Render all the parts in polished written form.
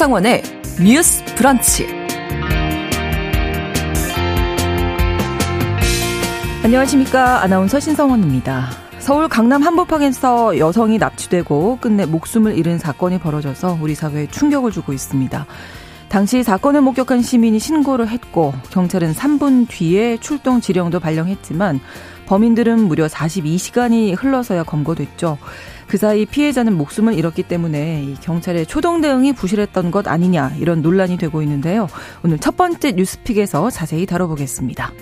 신성원의 뉴스 브런치. 안녕하십니까. 아나운서 신성원입니다. 서울 강남 한복판에서 여성이 납치되고 끝내 목숨을 잃은 사건이 벌어져서 우리 사회에 충격을 주고 있습니다. 당시 사건을 목격한 시민이 신고를 했고 경찰은 3분 뒤에 출동 지령도 발령했지만 범인들은 무려 42시간이 흘러서야 검거됐죠. 그 사이 피해자는 목숨을 잃었기 때문에 이 경찰의 초동 대응이 부실했던 것 아니냐 이런 논란이 되고 있는데요. 오늘 첫 번째 뉴스픽에서 자세히 다뤄보겠습니다.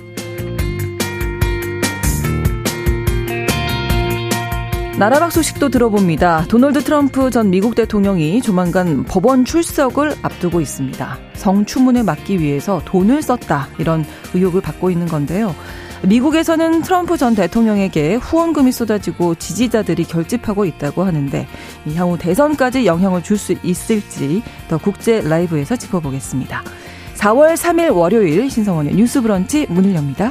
나라밖 소식도 들어봅니다. 도널드 트럼프 전 미국 대통령이 조만간 법원 출석을 앞두고 있습니다. 성추문을 막기 위해서 돈을 썼다 이런 의혹을 받고 있는 건데요. 미국에서는 트럼프 전 대통령에게 후원금이 쏟아지고 지지자들이 결집하고 있다고 하는데 향후 대선까지 영향을 줄 수 있을지 더 국제 라이브에서 짚어보겠습니다. 4월 3일 월요일 신성원의 뉴스 브런치 문을 엽니다.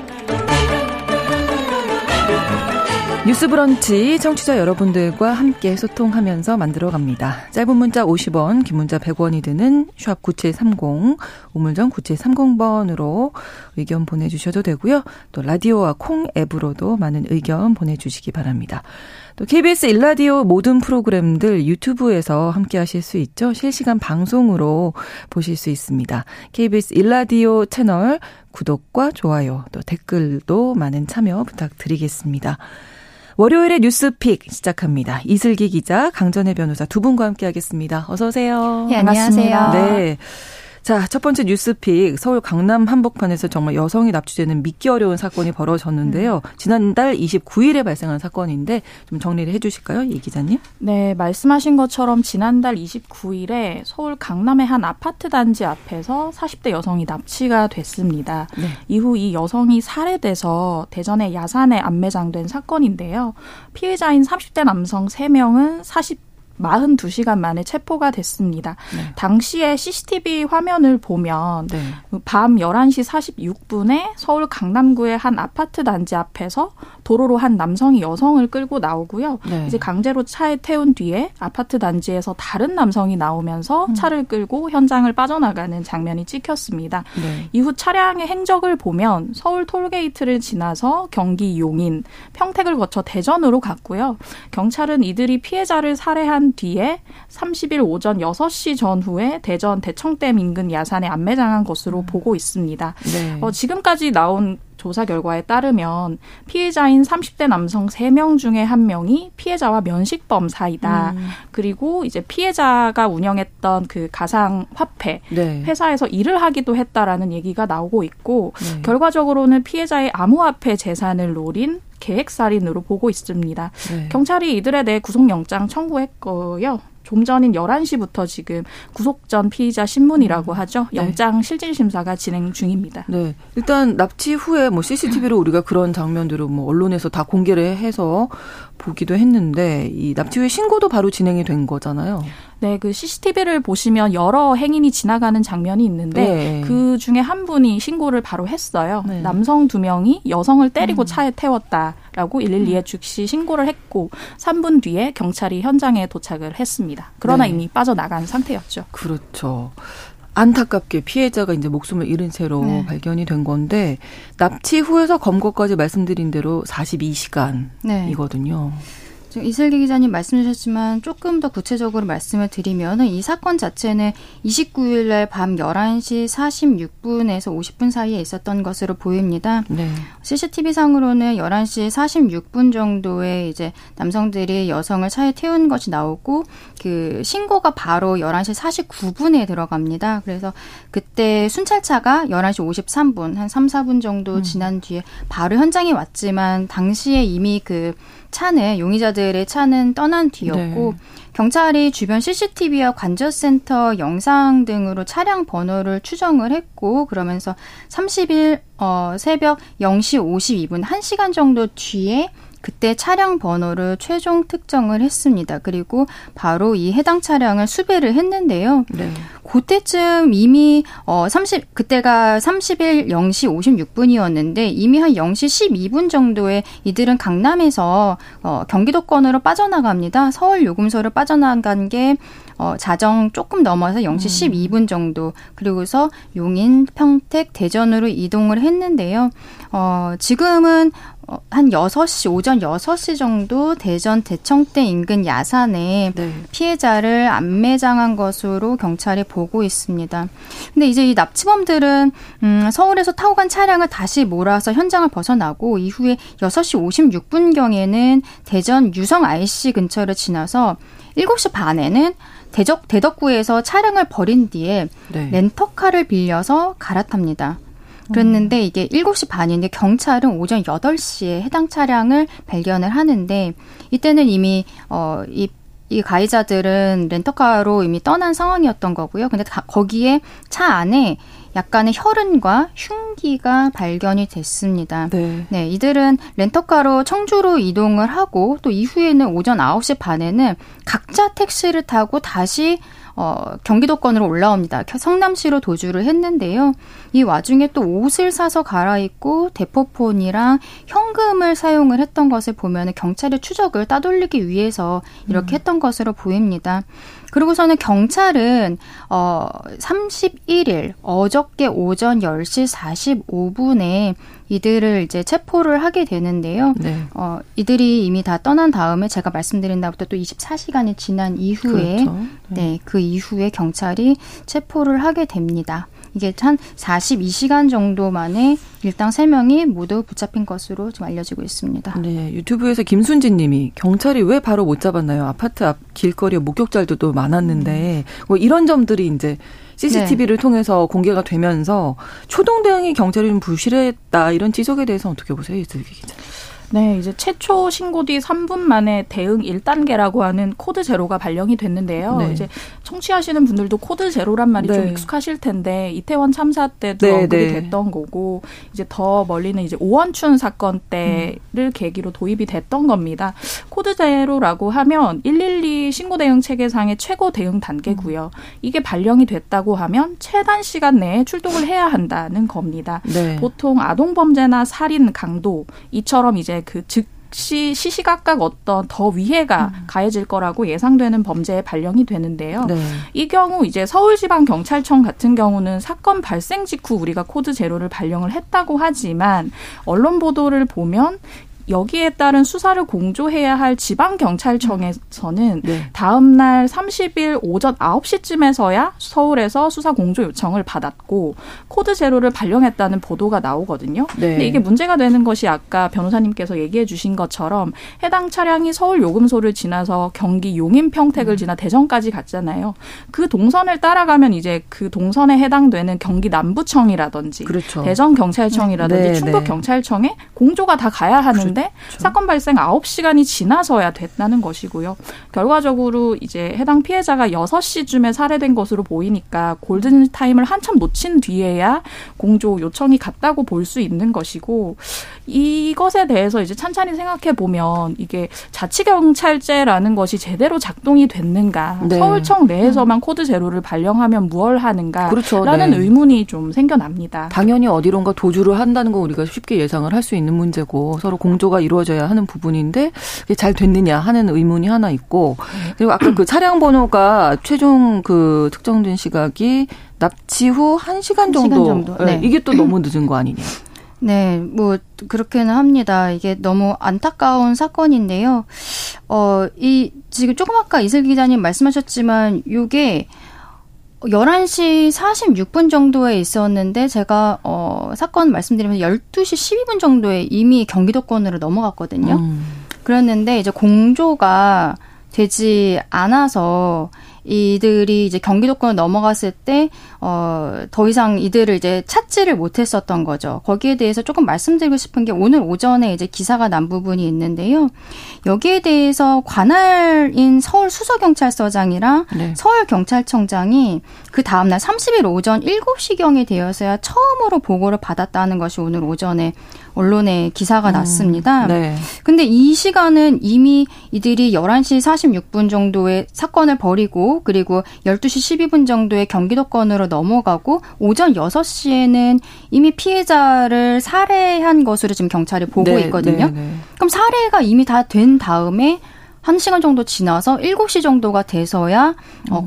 뉴스 브런치 청취자 여러분들과 함께 소통하면서 만들어갑니다. 짧은 문자 50원, 긴 문자 100원이 드는 샵 9730, 우물정 9730번으로 의견 보내주셔도 되고요. 또 라디오와 콩 앱으로도 많은 의견 보내주시기 바랍니다. 또 KBS 1라디오 모든 프로그램들 유튜브에서 함께 하실 수 있죠. 실시간 방송으로 보실 수 있습니다. KBS 1라디오 채널 구독과 좋아요, 또 댓글도 많은 참여 부탁드리겠습니다. 월요일의 뉴스픽 시작합니다. 이슬기 기자, 강전애 변호사 두 분과 함께하겠습니다. 어서 오세요. 네, 안녕하세요. 네. 자, 첫 번째 뉴스픽. 서울 강남 한복판에서 정말 여성이 납치되는 믿기 어려운 사건이 벌어졌는데요. 지난달 29일에 발생한 사건인데 좀 정리를 해 주실까요? 이 기자님. 네, 말씀하신 것처럼 지난달 29일에 서울 강남의 한 아파트 단지 앞에서 40대 여성이 납치가 됐습니다. 네. 이후 이 여성이 살해돼서 대전의 야산에 암매장된 사건인데요. 피해자인 30대 남성 3명은 42시간 만에 체포가 됐습니다. 네. 당시에 CCTV 화면을 보면 네. 밤 11시 46분에 서울 강남구의 한 아파트 단지 앞에서 도로로 한 남성이 여성을 끌고 나오고요. 네. 이제 강제로 차에 태운 뒤에 아파트 단지에서 다른 남성이 나오면서 차를 끌고 현장을 빠져나가는 장면이 찍혔습니다. 네. 이후 차량의 행적을 보면 서울 톨게이트를 지나서 경기 용인, 평택을 거쳐 대전으로 갔고요. 경찰은 이들이 피해자를 살해한 뒤에 30일 오전 6시 전후에 대전 대청댐 인근 야산에 암매장한 것으로 보고 있습니다. 네. 지금까지 나온 조사 결과에 따르면 피해자인 30대 남성 3명 중에 1명이 피해자와 면식범 사이다. 그리고 이제 피해자가 운영했던 그 가상화폐 네. 회사에서 일을 하기도 했다라는 얘기가 나오고 있고 네. 결과적으로는 피해자의 암호화폐 재산을 노린 계획살인으로 보고 있습니다. 네. 경찰이 이들에 대해 구속영장 청구했고요. 좀 전인 11시부터 지금 구속 전 피의자 신문이라고 하죠. 영장 실질 심사가 진행 중입니다. 네. 일단 납치 후에 뭐 CCTV로 우리가 그런 장면들을 뭐 언론에서 다 공개를 해서 보기도 했는데 이 납치 후에 신고도 바로 진행이 된 거잖아요. 네, 그 CCTV를 보시면 여러 행인이 지나가는 장면이 있는데 네. 그 중에 한 분이 신고를 바로 했어요. 네. 남성 2명이 여성을 때리고 차에 태웠다라고 112에 즉시 신고를 했고 3분 뒤에 경찰이 현장에 도착을 했습니다. 그러나 네. 이미 빠져나간 상태였죠. 그렇죠. 안타깝게 피해자가 이제 목숨을 잃은 채로 네. 발견이 된 건데 납치 후에서 검거까지 말씀드린 대로 42시간이거든요. 네. 이슬기 기자님 말씀 주셨지만 조금 더 구체적으로 말씀을 드리면 이 사건 자체는 29일 날 밤 11시 46분에서 50분 사이에 있었던 것으로 보입니다. 네. CCTV상으로는 11시 46분 정도에 이제 남성들이 여성을 차에 태운 것이 나오고 그 신고가 바로 11시 49분에 들어갑니다. 그래서 그때 순찰차가 11시 53분, 한 3, 4분 정도 지난 뒤에 바로 현장에 왔지만 당시에 이미 그 차는 용의자들의 차는 떠난 뒤였고 네. 경찰이 주변 CCTV와 관저센터 영상 등으로 차량 번호를 추정을 했고 그러면서 30일 새벽 0시 52분 1시간 정도 뒤에 그때 차량 번호를 최종 특정을 했습니다. 그리고 바로 이 해당 차량을 수배를 했는데요. 네. 그때쯤 이미 그때가 30일 0시 56분이었는데 이미 한 0시 12분 정도에 이들은 강남에서 경기도권으로 빠져나갑니다. 서울 요금소를 빠져나간 게 자정 조금 넘어서 0시 12분 정도, 그리고서 용인, 평택, 대전으로 이동을 했는데요. 지금은 한 6시, 오전 6시 정도 대전 대청대 인근 야산에 네. 피해자를 암매장한 것으로 경찰이 보고 있습니다. 근데 이제 이 납치범들은 서울에서 타고 간 차량을 다시 몰아서 현장을 벗어나고 이후에 6시 56분경에는 대전 유성 IC 근처를 지나서 7시 반에는 대덕구에서 차량을 버린 뒤에 네. 렌터카를 빌려서 갈아탑니다. 그랬는데 이게 7시 반인데 경찰은 오전 8시에 해당 차량을 발견을 하는데 이때는 이미 이 가해자들은 렌터카로 이미 떠난 상황이었던 거고요. 근데 거기에 차 안에 약간의 혈흔과 흉기가 발견이 됐습니다. 네. 네, 이들은 렌터카로 청주로 이동을 하고 또 이후에는 오전 9시 반에는 각자 택시를 타고 다시 경기도권으로 올라옵니다. 성남시로 도주를 했는데요. 이 와중에 또 옷을 사서 갈아입고 대포폰이랑 현금을 사용을 했던 것을 보면 경찰의 추적을 따돌리기 위해서 이렇게 했던 것으로 보입니다. 그리고서는 경찰은 31일 어저께 오전 10시 45분에 이들을 이제 체포를 하게 되는데요. 네. 이들이 이미 다 떠난 다음에 제가 말씀드린 날부터 또 24시간이 지난 이후에 그렇죠. 네, 그 이후에 경찰이 체포를 하게 됩니다. 이게 한 42시간 정도 만에 일당 3명이 모두 붙잡힌 것으로 지금 알려지고 있습니다. 네, 유튜브에서 김순진 님이 경찰이 왜 바로 못 잡았나요? 아파트 앞 길거리에 목격자들도 또 많았는데 뭐 이런 점들이 이제 CCTV를 네. 통해서 공개가 되면서 초동 대응이 경찰이 좀 불실했다 이런 지적에 대해서 어떻게 보세요, 이슬기 기자? 네, 이제 최초 신고 뒤 3분 만에 대응 1단계라고 하는 코드 제로가 발령이 됐는데요. 네. 이제 청취하시는 분들도 코드 제로란 말이 네. 좀 익숙하실 텐데 이태원 참사 때도 네, 언급이 네. 됐던 거고 이제 더 멀리는 이제 오원춘 사건 때를 계기로 도입이 됐던 겁니다. 코드 제로라고 하면 112 신고 대응 체계상의 최고 대응 단계고요. 이게 발령이 됐다고 하면 최단 시간 내에 출동을 해야 한다는 겁니다. 네. 보통 아동 범죄나 살인, 강도 이처럼 이제 그 즉시 시시각각 어떤 더 위해가 가해질 거라고 예상되는 범죄에 발령이 되는데요. 네. 이 경우 이제 서울지방경찰청 같은 경우는 사건 발생 직후 우리가 코드 제로를 발령을 했다고 하지만 언론 보도를 보면 여기에 따른 수사를 공조해야 할 지방경찰청에서는 네. 다음 날 30일 오전 9시쯤에서야 서울에서 수사 공조 요청을 받았고 코드 제로를 발령했다는 보도가 나오거든요. 네. 근데 이게 문제가 되는 것이 아까 변호사님께서 얘기해 주신 것처럼 해당 차량이 서울 요금소를 지나서 경기 용인 평택을 지나 대전까지 갔잖아요. 그 동선을 따라가면 이제 그 동선에 해당되는 경기 남부청이라든지 그렇죠. 대전경찰청이라든지 네. 충북경찰청에 공조가 다 가야 하는 그렇죠. 사건 발생 9시간이 지나서야 됐다는 것이고요. 결과적으로 이제 해당 피해자가 6시쯤에 살해된 것으로 보이니까 골든타임을 한참 놓친 뒤에야 공조 요청이 갔다고 볼 수 있는 것이고 이것에 대해서 이제 찬찬히 생각해보면 이게 자치경찰제라는 것이 제대로 작동이 됐는가 네. 서울청 내에서만 코드 제로를 발령하면 무얼 하는가 그렇죠. 라는 네. 의문이 좀 생겨납니다. 당연히 어디론가 도주를 한다는 건 우리가 쉽게 예상을 할 수 있는 문제고 서로 공조가 이루어져야 하는 부분인데 그게 잘 됐느냐 하는 의문이 하나 있고 그리고 아까 그 차량 번호가 최종 그 특정된 시각이 납치 후 1시간 정도. 네. 이게 또 너무 늦은 거 아니냐. 네, 뭐 그렇게는 합니다. 이게 너무 안타까운 사건인데요. 이 지금 조금 아까 이슬기 기자님 말씀하셨지만 이게 11시 46분 정도에 있었는데 제가 사건 말씀드리면서 12시 12분 정도에 이미 경기도권으로 넘어갔거든요. 그랬는데 이제 공조가 되지 않아서 이들이 이제 경기도권으로 넘어갔을 때 더 이상 이들을 이제 찾지를 못했었던 거죠. 거기에 대해서 조금 말씀드리고 싶은 게 오늘 오전에 이제 기사가 난 부분이 있는데요. 여기에 대해서 관할인 서울 수서경찰서장이랑 네. 서울경찰청장이 그 다음날 30일 오전 7시경에 되어서야 처음으로 보고를 받았다는 것이 오늘 오전에 언론에 기사가 났습니다. 네. 근데 이 시간은 이미 이들이 11시 46분 정도에 사건을 벌이고 그리고 12시 12분 정도에 경기도권으로 넘어가고 오전 6시에는 이미 피해자를 살해한 것으로 지금 경찰이 보고 네, 있거든요. 네, 네. 그럼 살해가 이미 다 된 다음에 1시간 정도 지나서 7시 정도가 돼서야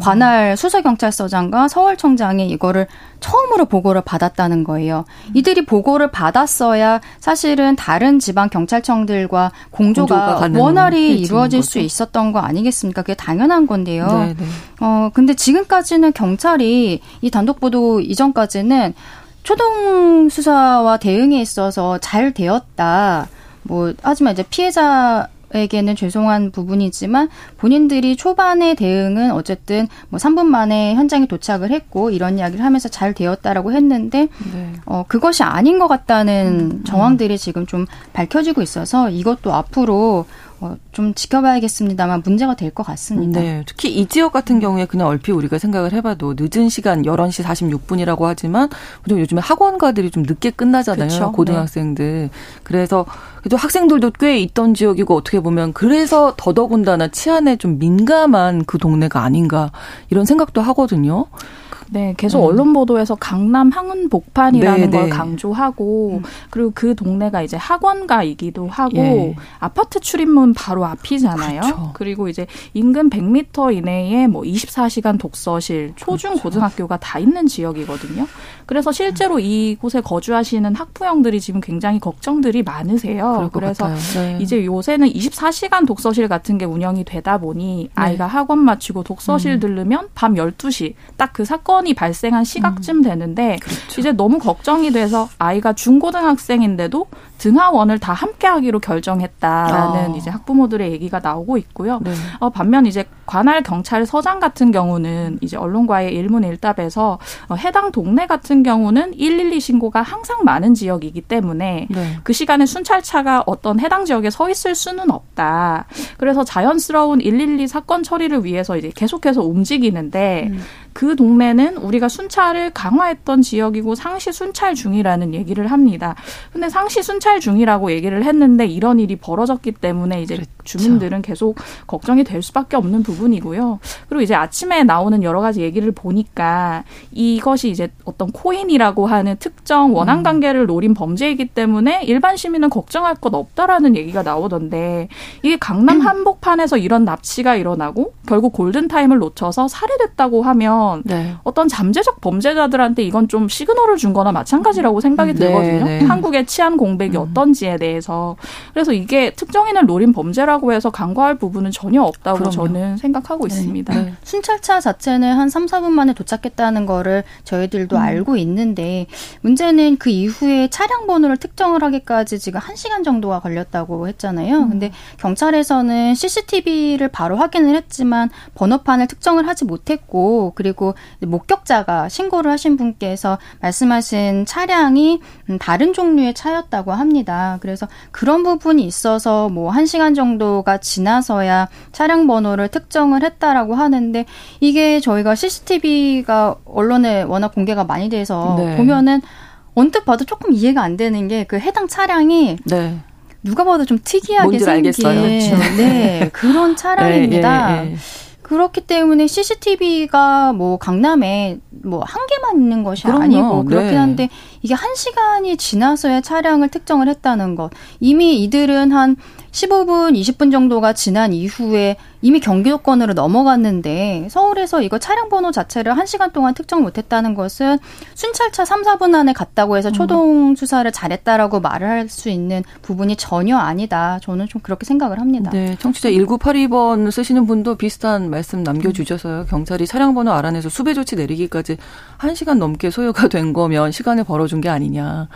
관할 수서경찰서장과 서울청장이 이거를 처음으로 보고를 받았다는 거예요. 이들이 보고를 받았어야 사실은 다른 지방경찰청들과 공조가 원활히 이루어질 수 있었던 거 아니겠습니까? 그게 당연한 건데요. 네네. 근데 지금까지는 경찰이 이 단독 보도 이전까지는 초동 수사와 대응에 있어서 잘 되었다. 하지만 이제 피해자에게는 죄송한 부분이지만 본인들이 초반의 대응은 어쨌든 3분 만에 현장에 도착을 했고 이런 이야기를 하면서 잘 되었다라고 했는데 네. 그것이 아닌 것 같다는 정황들이 지금 좀 밝혀지고 있어서 이것도 앞으로 좀 지켜봐야겠습니다만 문제가 될 것 같습니다. 네, 특히 이 지역 같은 경우에 그냥 얼핏 우리가 생각을 해봐도 늦은 시간 11시 46분이라고 하지만 요즘에 학원가들이 좀 늦게 끝나잖아요. 그쵸? 고등학생들. 네. 그래서 그래도 학생들도 꽤 있던 지역이고 어떻게 보면 그래서 더더군다나 치안에 좀 민감한 그 동네가 아닌가 이런 생각도 하거든요. 네, 계속 언론 보도에서 강남 항운 복판이라는 걸 강조하고 그리고 그 동네가 이제 학원가이기도 하고 아파트 출입문 바로 앞이잖아요. 그렇죠. 그리고 이제 인근 100m 이내에 24시간 독서실, 초중 그렇죠. 고등학교가 다 있는 지역이거든요. 그래서 실제로 이곳에 거주하시는 학부형들이 지금 굉장히 걱정들이 많으세요. 그래서 네. 이제 요새는 24시간 독서실 같은 게 운영이 되다 보니 아이가 학원 마치고 독서실 들르면 밤 12시 딱 그 사건 이 발생한 시각쯤 되는데 그렇죠. 이제 너무 걱정이 돼서 아이가 중고등학생인데도 등하원을 다 함께하기로 결정했다라는 이제 학부모들의 얘기가 나오고 있고요. 네. 반면 이제 관할 경찰서장 같은 경우는 이제 언론과의 일문일답에서 해당 동네 같은 경우는 112 신고가 항상 많은 지역이기 때문에 네. 그 시간에 순찰차가 어떤 해당 지역에 서 있을 수는 없다. 그래서 자연스러운 112 사건 처리를 위해서 이제 계속해서 움직이는데 그 동네는 우리가 순찰을 강화했던 지역이고 상시 순찰 중이라는 얘기를 합니다. 근데 상시 순찰 중이라고 얘기를 했는데 이런 일이 벌어졌기 때문에 이제 그렇죠. 주민들은 계속 걱정이 될 수밖에 없는 부분이고요. 그리고 이제 아침에 나오는 여러 가지 얘기를 보니까 이것이 이제 어떤 코인이라고 하는 특정 원한 관계를 노린 범죄이기 때문에 일반 시민은 걱정할 것 없다라는 얘기가 나오던데 이게 강남 한복판에서 이런 납치가 일어나고 결국 골든타임을 놓쳐서 살해됐다고 하면 네. 어떤 잠재적 범죄자들한테 이건 좀 시그널을 준 거나 마찬가지라고 생각이 들거든요. 네, 네. 한국의 치안 공백이 어떤지에 대해서. 그래서 이게 특정인을 노린 범죄라고 해서 간과할 부분은 전혀 없다고 그럼요. 저는 생각하고 있습니다. 네. 순찰차 자체는 한 3, 4분 만에 도착했다는 거를 저희들도 알고 있는데 문제는 그 이후에 차량 번호를 특정을 하기까지 지금 1시간 정도가 걸렸다고 했잖아요. 근데 경찰에서는 CCTV를 바로 확인을 했지만 번호판을 특정을 하지 못했고 그리고 목격자가 신고를 하신 분께서 말씀하신 차량이 다른 종류의 차였다고 합니다. 그래서 그런 부분이 있어서 1시간 정도가 지나서야 차량 번호를 특정을 했다라고 하는데 이게 저희가 CCTV가 언론에 워낙 공개가 많이 돼서 보면은 언뜻 봐도 조금 이해가 안 되는 게 그 해당 차량이 누가 봐도 좀 특이하게 생긴 그렇죠. 네, 그런 차량입니다. 네, 네, 네. 그렇기 때문에 CCTV가 강남에 한 개만 있는 것이 그럼요. 아니고 그렇긴 한데 이게 1시간이 지나서야 차량을 특정을 했다는 것. 이미 이들은 한 15분, 20분 정도가 지난 이후에 이미 경기도권으로 넘어갔는데 서울에서 이거 차량 번호 자체를 1시간 동안 특정 못했다는 것은 순찰차 3, 4분 안에 갔다고 해서 초동 수사를 잘했다라고 말을 할 수 있는 부분이 전혀 아니다. 저는 좀 그렇게 생각을 합니다. 네, 청취자 1982번 쓰시는 분도 비슷한 말씀 남겨주셔서요. 경찰이 차량 번호 알아내서 수배 조치 내리기까지 1시간 넘게 소요가 된 거면 시간을 벌어준 게 아니냐.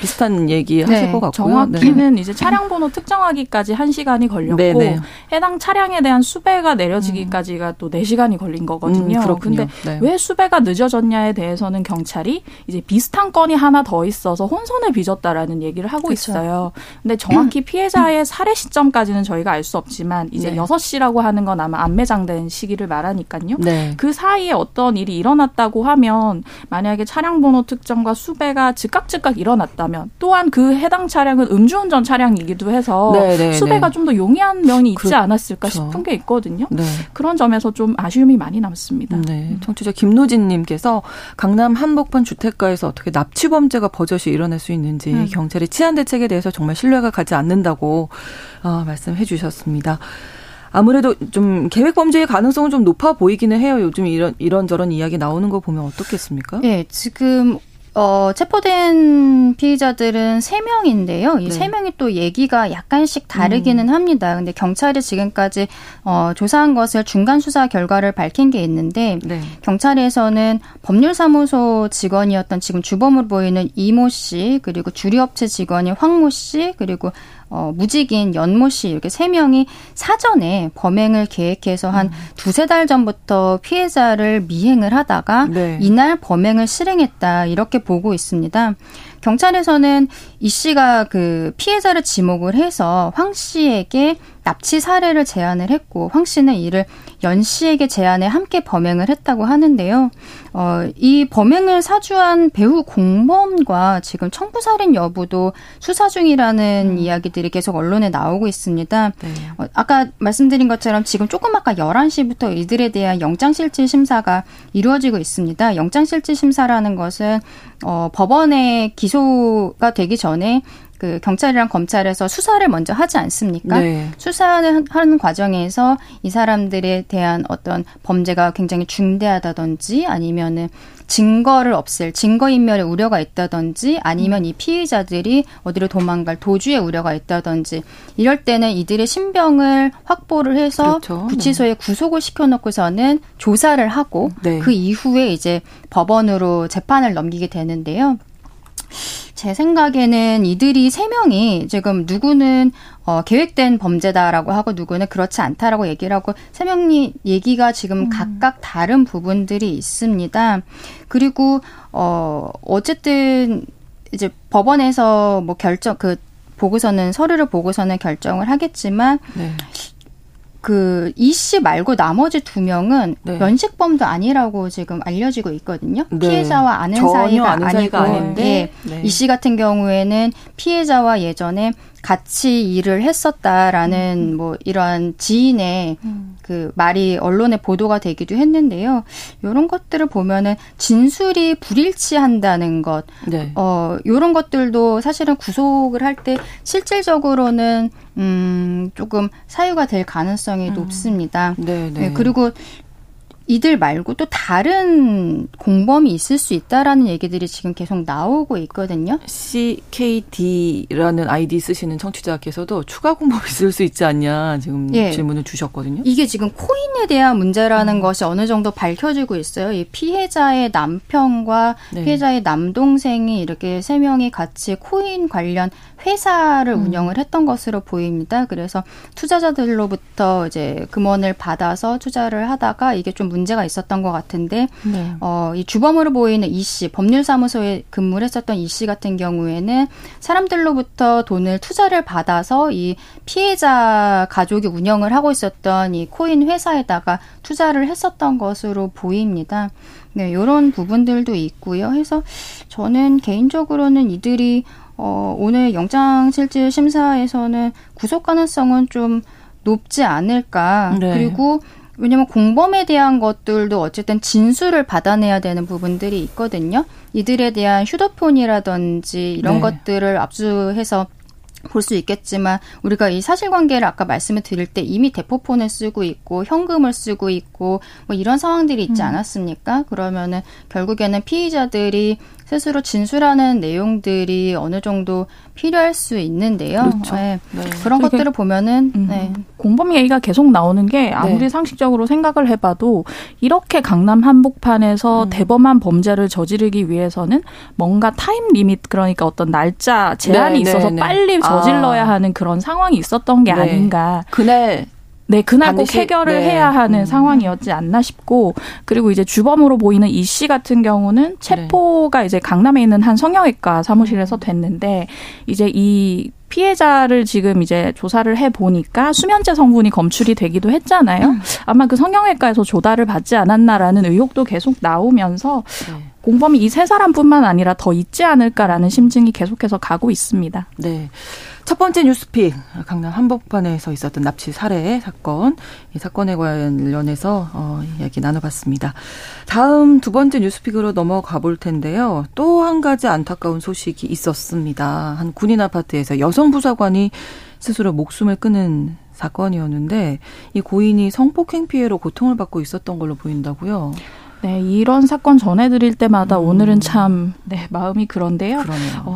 비슷한 얘기 하실 것 같고요. 정확히는 이제 차량 번호 특정하기까지 1시간이 걸렸고 해당 차량에 대한 수배가 내려지기까지가 또 4시간이 걸린 거거든요. 그런데 왜 수배가 늦어졌냐에 대해서는 경찰이 이제 비슷한 건이 하나 더 있어서 혼선을 빚었다라는 얘기를 하고 그렇죠. 있어요. 근데 정확히 피해자의 살해 시점까지는 저희가 알 수 없지만 이제 6시라고 하는 건 아마 안매장된 시기를 말하니까요. 그 사이에 어떤 일이 일어났다고 하면 만약에 차량 번호 특정과 수배가 즉각 일어났다면 태어났다면 또한 그 해당 차량은 음주운전 차량이기도 해서 네네네. 수배가 좀 더 용이한 면이 있지 않았을까 싶은 게 있거든요. 네. 그런 점에서 좀 아쉬움이 많이 남습니다. 네. 청취자 김노진님께서 강남 한복판 주택가에서 어떻게 납치범죄가 버젓이 일어날 수 있는지 경찰의 치안 대책에 대해서 정말 신뢰가 가지 않는다고 말씀해 주셨습니다. 아무래도 좀 계획 범죄의 가능성은 좀 높아 보이기는 해요. 요즘 이런저런 이야기 나오는 거 보면 어떻겠습니까? 네, 지금 체포된 피의자들은 3명인데요. 이 3명이 또 얘기가 약간씩 다르기는 합니다. 근데 경찰이 지금까지 조사한 것을 중간 수사 결과를 밝힌 게 있는데 경찰에서는 법률사무소 직원이었던 지금 주범으로 보이는 이모 씨, 그리고 주류업체 직원인 황모 씨, 그리고 무직인 연모 씨 이렇게 3명이 사전에 범행을 계획해서 한 두세 달 전부터 피해자를 미행을 하다가 이날 범행을 실행했다 이렇게 보고 있습니다. 경찰에서는 이 씨가 그 피해자를 지목을 해서 황 씨에게 납치 사례를 제안을 했고 황 씨는 이를 연 씨에게 제안해 함께 범행을 했다고 하는데요. 이 범행을 사주한 배우 공범과 지금 청부살인 여부도 수사 중이라는 이야기들이 계속 언론에 나오고 있습니다. 네. 아까 말씀드린 것처럼 지금 조금 아까 11시부터 이들에 대한 영장실질 심사가 이루어지고 있습니다. 영장실질 심사라는 것은 법원에 기소가 되기 전에 그 경찰이랑 검찰에서 수사를 먼저 하지 않습니까? 네. 수사하는 과정에서 이 사람들에 대한 어떤 범죄가 굉장히 중대하다든지 아니면은 증거를 없앨 증거인멸의 우려가 있다든지 아니면 이 피의자들이 어디로 도망갈 도주의 우려가 있다든지 이럴 때는 이들의 신병을 확보를 해서 구치소에 구속을 시켜놓고서는 조사를 하고 그 이후에 이제 법원으로 재판을 넘기게 되는데요. 제 생각에는 이들이 3명이 지금 누구는 계획된 범죄다라고 하고 누구는 그렇지 않다라고 얘기를 하고 3명이 얘기가 지금 각각 다른 부분들이 있습니다. 그리고 어쨌든 이제 법원에서 뭐 결정 그 보고서는 서류를 보고서는 결정을 하겠지만 그 이 씨 말고 나머지 2명은 면식범도 아니라고 지금 알려지고 있거든요. 피해자와 아는 사이가 아니고 아닌데 이 씨 같은 경우에는 피해자와 예전에 같이 일을 했었다라는 뭐 이러한 지인의 그 말이 언론에 보도가 되기도 했는데요. 이런 것들을 보면은 진술이 불일치한다는 것, 이런 것들도 사실은 구속을 할 때 실질적으로는 조금 사유가 될 가능성이 높습니다. 네, 그리고 이들 말고 또 다른 공범이 있을 수 있다라는 얘기들이 지금 계속 나오고 있거든요. CKD라는 아이디 쓰시는 청취자께서도 추가 공범이 있을 수 있지 않냐 지금 질문을 주셨거든요. 이게 지금 코인에 대한 문제라는 것이 어느 정도 밝혀지고 있어요. 이 피해자의 남편과 피해자의 남동생이 이렇게 3명이 같이 코인 관련 회사를 운영을 했던 것으로 보입니다. 그래서 투자자들로부터 이제 금원을 받아서 투자를 하다가 이게 좀 문제가 있었던 것 같은데 이 주범으로 보이는 이 씨, 법률사무소에 근무를 했었던 이 씨 같은 경우에는 사람들로부터 돈을 투자를 받아서 이 피해자 가족이 운영을 하고 있었던 이 코인 회사에다가 투자를 했었던 것으로 보입니다. 네, 이런 부분들도 있고요. 해서 저는 개인적으로는 이들이 오늘 영장실질심사에서는 구속 가능성은 좀 높지 않을까. 그리고 왜냐하면 공범에 대한 것들도 어쨌든 진술을 받아내야 되는 부분들이 있거든요. 이들에 대한 휴대폰이라든지 이런 것들을 압수해서 볼 수 있겠지만 우리가 이 사실관계를 아까 말씀을 드릴 때 이미 대포폰을 쓰고 있고 현금을 쓰고 있고 뭐 이런 상황들이 있지 않았습니까? 그러면은 결국에는 피의자들이 스스로 진술하는 내용들이 어느 정도 필요할 수 있는데요. 그런 것들을 보면은 공범 얘기가 계속 나오는 게 아무리 상식적으로 생각을 해봐도 이렇게 강남 한복판에서 대범한 범죄를 저지르기 위해서는 뭔가 타임 리밋 그러니까 어떤 날짜 제한이 있어서 빨리 저질러야 하는 그런 상황이 있었던 게 아닌가. 그날 네, 그날 꼭 해결을 해야 하는 상황이었지 않나 싶고, 그리고 이제 주범으로 보이는 이 씨 같은 경우는 체포가 이제 강남에 있는 한 성형외과 사무실에서 됐는데, 이제 이 피해자를 지금 이제 조사를 해보니까 수면제 성분이 검출이 되기도 했잖아요. 아마 그 성형외과에서 조달을 받지 않았나라는 의혹도 계속 나오면서 공범이 이 세 사람뿐만 아니라 더 있지 않을까라는 심증이 계속해서 가고 있습니다. 네. 첫 번째 뉴스픽, 강남 한복판에서 있었던 납치 살해 사건, 이 사건에 관련해서 이야기 나눠봤습니다. 다음 두 번째 뉴스픽으로 넘어가 볼 텐데요. 또 한 가지 안타까운 소식이 있었습니다. 한 군인 아파트에서 여성 부사관이 스스로 목숨을 끊은 사건이었는데, 이 고인이 성폭행 피해로 고통을 받고 있었던 걸로 보인다고요. 네, 이런 사건 전해드릴 때마다 오늘은 참 마음이 그런데요.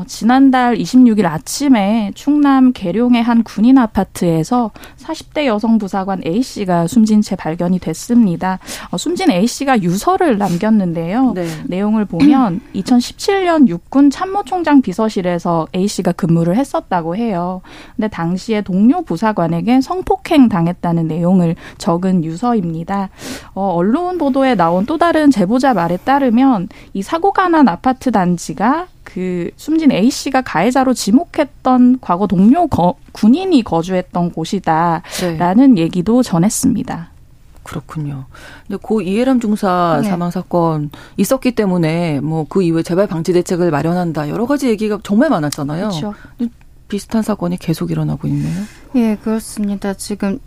지난달 26일 아침에 충남 계룡의 한 군인 아파트에서 40대 여성 부사관 A씨가 숨진 채 발견이 됐습니다. 숨진 A씨가 유서를 남겼는데요. 네. 내용을 보면 2017년 육군 참모총장 비서실에서 A씨가 근무를 했었다고 해요. 근데 당시에 동료 부사관에게 성폭행 당했다는 내용을 적은 유서입니다. 언론 보도에 나온 또 다른 제보자 말에 따르면 이 사고가 난 아파트 단지가 그 숨진 A씨가 가해자로 지목했던 과거 동료 군인이 거주했던 곳이다라는 얘기도 전했습니다. 그렇군요. 근데 고 이해람 중사 사망 사건 있었기 때문에 뭐 그 이후에 재발 방지 대책을 마련한다 여러 가지 얘기가 정말 많았잖아요. 그렇죠. 비슷한 사건이 계속 일어나고 있네요. 예, 그렇습니다. 지금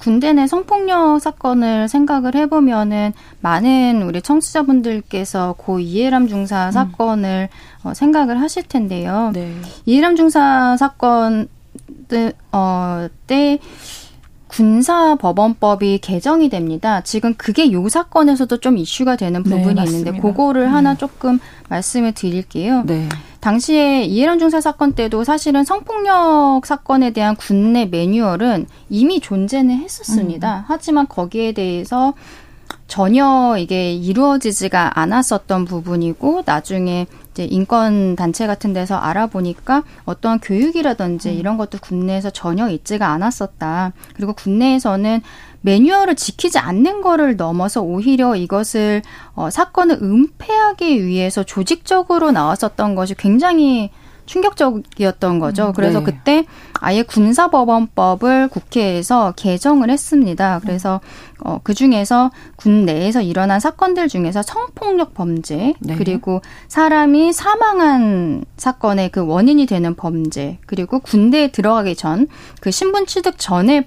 군대 내 성폭력 사건을 생각을 해보면은 많은 우리 청취자분들께서 고 이해람 중사 사건을 생각을 하실 텐데요. 네. 이해람 중사 사건 때 군사법원법이 개정이 됩니다. 지금 그게 요 사건에서도 좀 이슈가 되는 부분이 있는데 그거를 하나 조금 말씀을 드릴게요. 네. 당시에 이해람 중사 사건 때도 사실은 성폭력 사건에 대한 군내 매뉴얼은 이미 존재는 했었습니다. 하지만 거기에 대해서 전혀 이게 이루어지지가 않았었던 부분이고 나중에 이제 인권단체 같은 데서 알아보니까 어떠한 교육이라든지 이런 것도 국내에서 전혀 있지가 않았었다. 그리고 국내에서는 매뉴얼을 지키지 않는 거를 넘어서 오히려 이것을 사건을 은폐하기 위해서 조직적으로 나왔었던 것이 굉장히 충격적이었던 거죠. 그래서 그때 아예 군사법원법을 국회에서 개정을 했습니다. 그래서 그중에서 군 내에서 일어난 사건들 중에서 성폭력 범죄, 그리고 사람이 사망한 사건의 그 원인이 되는 범죄, 그리고 군대에 들어가기 전 그 신분 취득 전에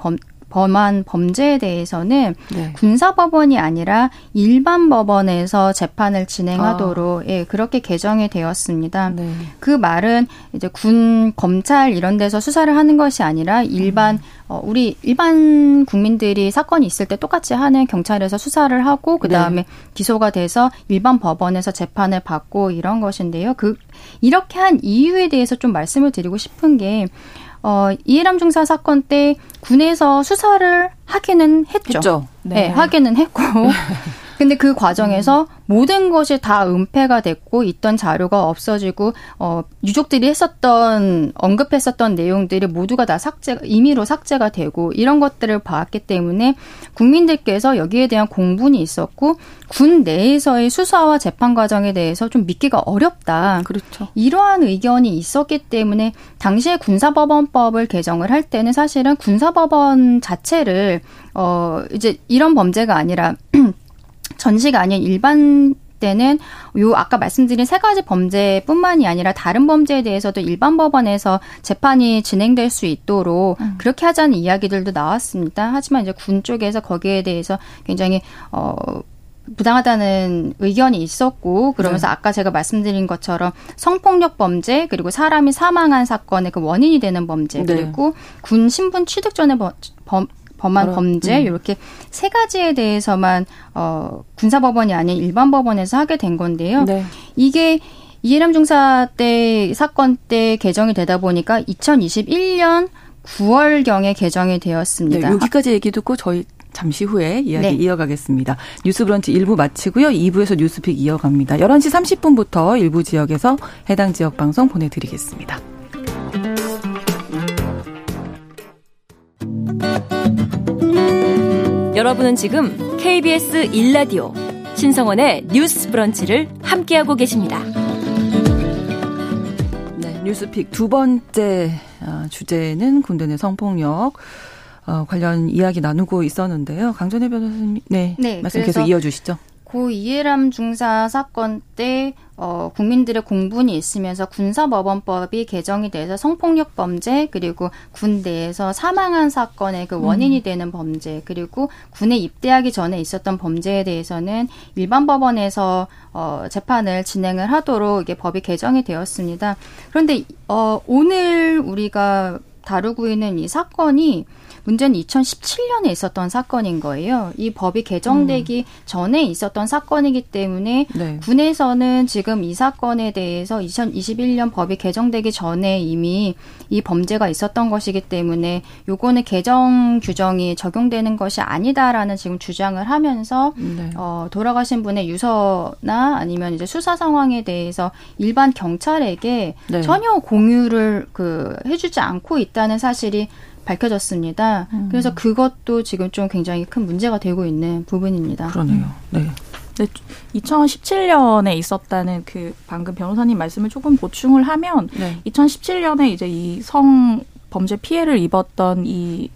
범한 범죄에 대해서는 군사법원이 아니라 일반 법원에서 재판을 진행하도록 그렇게 개정이 되었습니다. 네. 그 말은 이제 군 검찰 이런 데서 수사를 하는 것이 아니라 일반 우리 일반 국민들이 사건이 있을 때 똑같이 하는 경찰에서 수사를 하고 그다음에 기소가 돼서 일반 법원에서 재판을 받고 이런 것인데요. 이렇게 한 이유에 대해서 좀 말씀을 드리고 싶은 게 이해람 중사 사건 때 군에서 수사를 하기는 했죠. 네, 하기는 했고. 근데 그 과정에서 모든 것이 다 은폐가 됐고 있던 자료가 없어지고 유족들이 언급했었던 내용들이 모두가 다 임의로 삭제가 되고 이런 것들을 봤기 때문에 국민들께서 여기에 대한 공분이 있었고 군 내에서의 수사와 재판 과정에 대해서 좀 믿기가 어렵다. 그렇죠. 이러한 의견이 있었기 때문에 당시에 군사법원법을 개정을 할 때는 사실은 군사법원 자체를 이제 이런 범죄가 아니라 전시가 아닌 일반 때는 아까 말씀드린 세 가지 범죄뿐만이 아니라 다른 범죄에 대해서도 일반 법원에서 재판이 진행될 수 있도록 그렇게 하자는 이야기들도 나왔습니다. 하지만 이제 군 쪽에서 거기에 대해서 굉장히 부당하다는 의견이 있었고 그러면서 아까 제가 말씀드린 것처럼 성폭력 범죄 그리고 사람이 사망한 사건의 그 원인이 되는 범죄 그리고 군 신분 취득 전에 범한 범죄 이렇게 세 가지에 대해서만 군사법원이 아닌 일반 법원에서 하게 된 건데요. 네. 이게 이해람 중사 때 사건 때 개정이 되다 보니까 2021년 9월경에 개정이 되었습니다. 네, 여기까지 얘기 듣고 저희 잠시 후에 이야기 이어가겠습니다. 뉴스 브런치 1부 마치고요. 2부에서 뉴스픽 이어갑니다. 11시 30분부터 일부 지역에서 해당 지역 방송 보내드리겠습니다. 여러분은 지금 KBS 1라디오 신성원의 뉴스 브런치를 함께하고 계십니다. 네, 뉴스픽 두 번째 주제는 군대 내 성폭력 관련 이야기 나누고 있었는데요. 강전애 변호사님, 네, 말씀 계속 이어주시죠. 고 이해람 중사 사건 때 국민들의 공분이 있으면서 군사법원법이 개정이 돼서 성폭력 범죄, 그리고 군대에서 사망한 사건의 그 원인이 되는 범죄, 그리고 군에 입대하기 전에 있었던 범죄에 대해서는 일반 법원에서 재판을 진행을 하도록 이게 법이 개정이 되었습니다. 그런데 오늘 우리가 다루고 있는 이 사건이 문제는 2017년에 있었던 사건인 거예요. 이 법이 개정되기 전에 있었던 사건이기 때문에 네. 군에서는 지금 이 사건에 대해서 2021년 법이 개정되기 전에 이미 이 범죄가 있었던 것이기 때문에 요거는 개정 규정이 적용되는 것이 아니다라는 지금 주장을 하면서 네. 돌아가신 분의 유서나 아니면 이제 수사 상황에 대해서 일반 경찰에게 네. 전혀 공유를 해주지 않고 있다는 사실이 밝혀졌습니다. 그래서 그것도 지금 좀 굉장히 큰 문제가 되고 있는 부분입니다. 그러네요. 네. 네, 2017년에 있었다는 방금 변호사님 말씀을 조금 보충을 하면 네. 2017년에 이제 이 성 범죄 피해를 입었던 이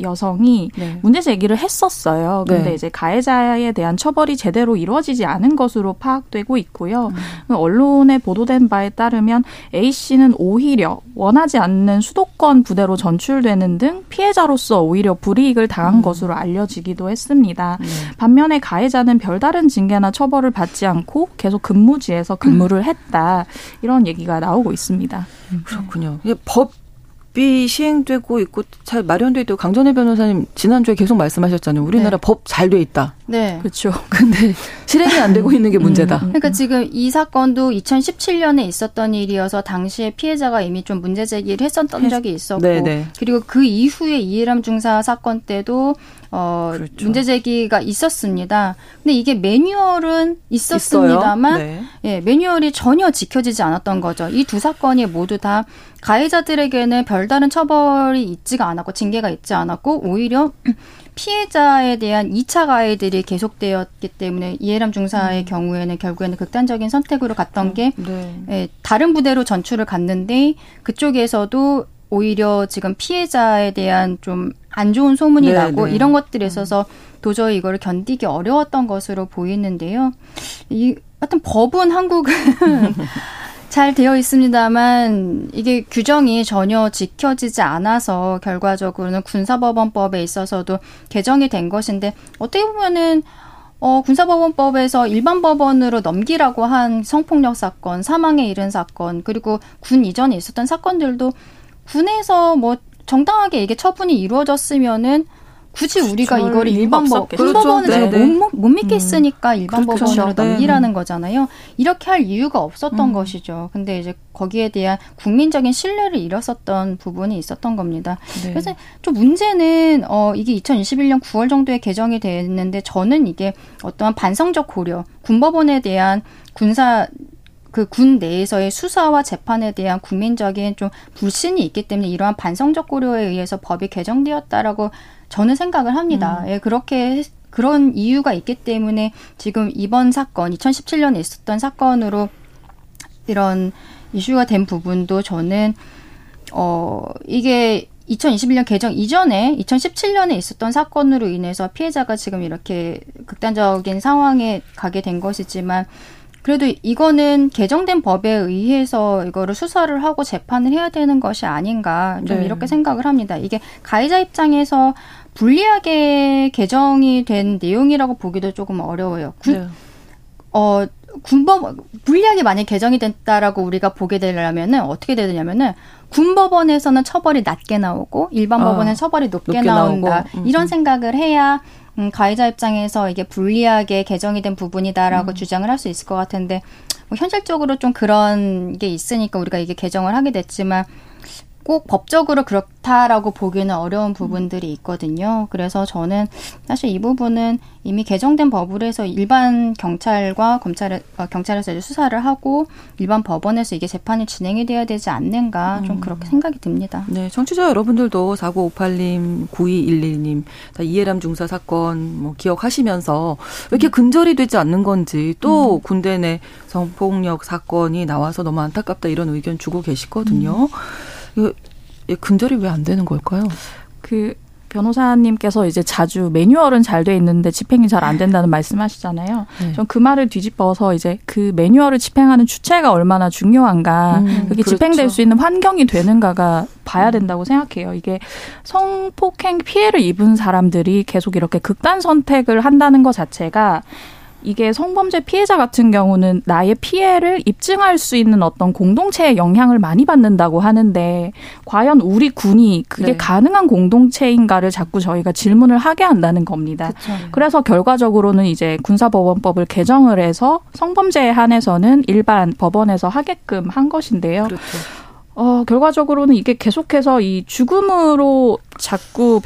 여성이 네. 문제 제기를 했었어요. 근데 네. 이제 가해자에 대한 처벌이 제대로 이루어지지 않은 것으로 파악되고 있고요. 언론에 보도된 바에 따르면 A씨는 오히려 원하지 않는 수도권 부대로 전출되는 등 피해자로서 오히려 불이익을 당한 것으로 알려지기도 했습니다. 반면에 가해자는 별다른 징계나 처벌을 받지 않고 계속 근무지에서 근무를 했다. 이런 얘기가 나오고 있습니다. 그렇군요. 이게 법이 시행되고 있고 잘 마련돼 있고 강전애 변호사님 지난주에 계속 말씀하셨잖아요. 우리나라 네. 법 잘 돼 있다. 네. 그렇죠. 근데 실행이 안 되고 있는 게 문제다. 그러니까 지금 이 사건도 2017년에 있었던 일이어서 당시에 피해자가 이미 좀 문제 제기를 했었던 적이 있었고 네네. 그리고 그 이후에 이해람 중사 사건 때도 그렇죠. 문제 제기가 있었습니다. 근데 이게 매뉴얼은 있었습니다만 네. 예, 매뉴얼이 전혀 지켜지지 않았던 거죠. 이 두 사건이 모두 다 가해자들에게는 별다른 처벌이 있지가 않았고 징계가 있지 않았고 오히려 피해자에 대한 2차 가해들이 계속되었기 때문에 이해람 중사의 경우에는 결국에는 극단적인 선택으로 갔던 게 네. 예, 다른 부대로 전출을 갔는데 그쪽에서도 오히려 지금 피해자에 대한 좀 안 좋은 소문이 네, 나고 네. 이런 것들에 있어서 도저히 이걸 견디기 어려웠던 것으로 보이는데요. 하여튼 법은 한국은 잘 되어 있습니다만 이게 규정이 전혀 지켜지지 않아서 결과적으로는 군사법원법에 있어서도 개정이 된 것인데 어떻게 보면은 군사법원법에서 일반 법원으로 넘기라고 한 성폭력 사건, 사망에 이른 사건 그리고 군 이전에 있었던 사건들도 군에서 정당하게 이게 처분이 이루어졌으면은 굳이 우리가 이걸 일반 법원은 제가 못 믿겠으니까 일반 법원으로 넘기라는 거잖아요. 이렇게 할 이유가 없었던 것이죠. 근데 이제 거기에 대한 국민적인 신뢰를 잃었었던 부분이 있었던 겁니다. 네. 그래서 좀 문제는 이게 2021년 9월 정도에 개정이 됐는데 저는 이게 어떠한 반성적 고려, 군법원에 대한 군 내에서의 수사와 재판에 대한 국민적인 좀 불신이 있기 때문에 이러한 반성적 고려에 의해서 법이 개정되었다라고 저는 생각을 합니다. 예, 그런 이유가 있기 때문에 지금 이번 사건, 2017년에 있었던 사건으로 이런 이슈가 된 부분도 저는, 이게 2021년 개정 이전에 2017년에 있었던 사건으로 인해서 피해자가 지금 이렇게 극단적인 상황에 가게 된 것이지만, 그래도 이거는 개정된 법에 의해서 이거를 수사를 하고 재판을 해야 되는 것이 아닌가 좀 네. 이렇게 생각을 합니다. 이게 가해자 입장에서 불리하게 개정이 된 내용이라고 보기도 조금 어려워요. 불리하게 만약에 개정이 됐다라고 우리가 보게 되려면은 어떻게 되느냐면은 군법원에서는 처벌이 낮게 나오고 일반 법원은 처벌이 높게 나온다. 이런 생각을 해야 가해자 입장에서 이게 불리하게 개정이 된 부분이다라고 주장을 할 수 있을 것 같은데 현실적으로 좀 그런 게 있으니까 우리가 이게 개정을 하게 됐지만 꼭 법적으로 그렇다라고 보기는 어려운 부분들이 있거든요. 그래서 저는 사실 이 부분은 이미 개정된 법으로 해서 일반 경찰과 경찰에서 이제 수사를 하고 일반 법원에서 이게 재판이 진행이 돼야 되지 않는가 좀 그렇게 생각이 듭니다. 네, 청취자 여러분들도 4958님, 9211님 다 이해람 중사 사건 뭐 기억하시면서 왜 이렇게 근절이 되지 않는 건지 또 군대 내 성폭력 사건이 나와서 너무 안타깝다 이런 의견 주고 계시거든요. 이거 근절이 왜 안 되는 걸까요? 그 변호사님께서 이제 자주 매뉴얼은 잘 돼 있는데 집행이 잘 안 된다는 말씀하시잖아요. 네. 전 그 말을 뒤집어서 이제 그 매뉴얼을 집행하는 주체가 얼마나 중요한가, 그게 그렇죠. 집행될 수 있는 환경이 되는가가 봐야 된다고 생각해요. 이게 성폭행 피해를 입은 사람들이 계속 이렇게 극단 선택을 한다는 것 자체가 이게 성범죄 피해자 같은 경우는 나의 피해를 입증할 수 있는 어떤 공동체의 영향을 많이 받는다고 하는데 과연 우리 군이 그게 네. 가능한 공동체인가를 자꾸 저희가 질문을 하게 한다는 겁니다. 그쵸. 그래서 결과적으로는 이제 군사법원법을 개정을 해서 성범죄에 한해서는 일반 법원에서 하게끔 한 것인데요. 그렇죠. 결과적으로는 이게 계속해서 이 죽음으로 자꾸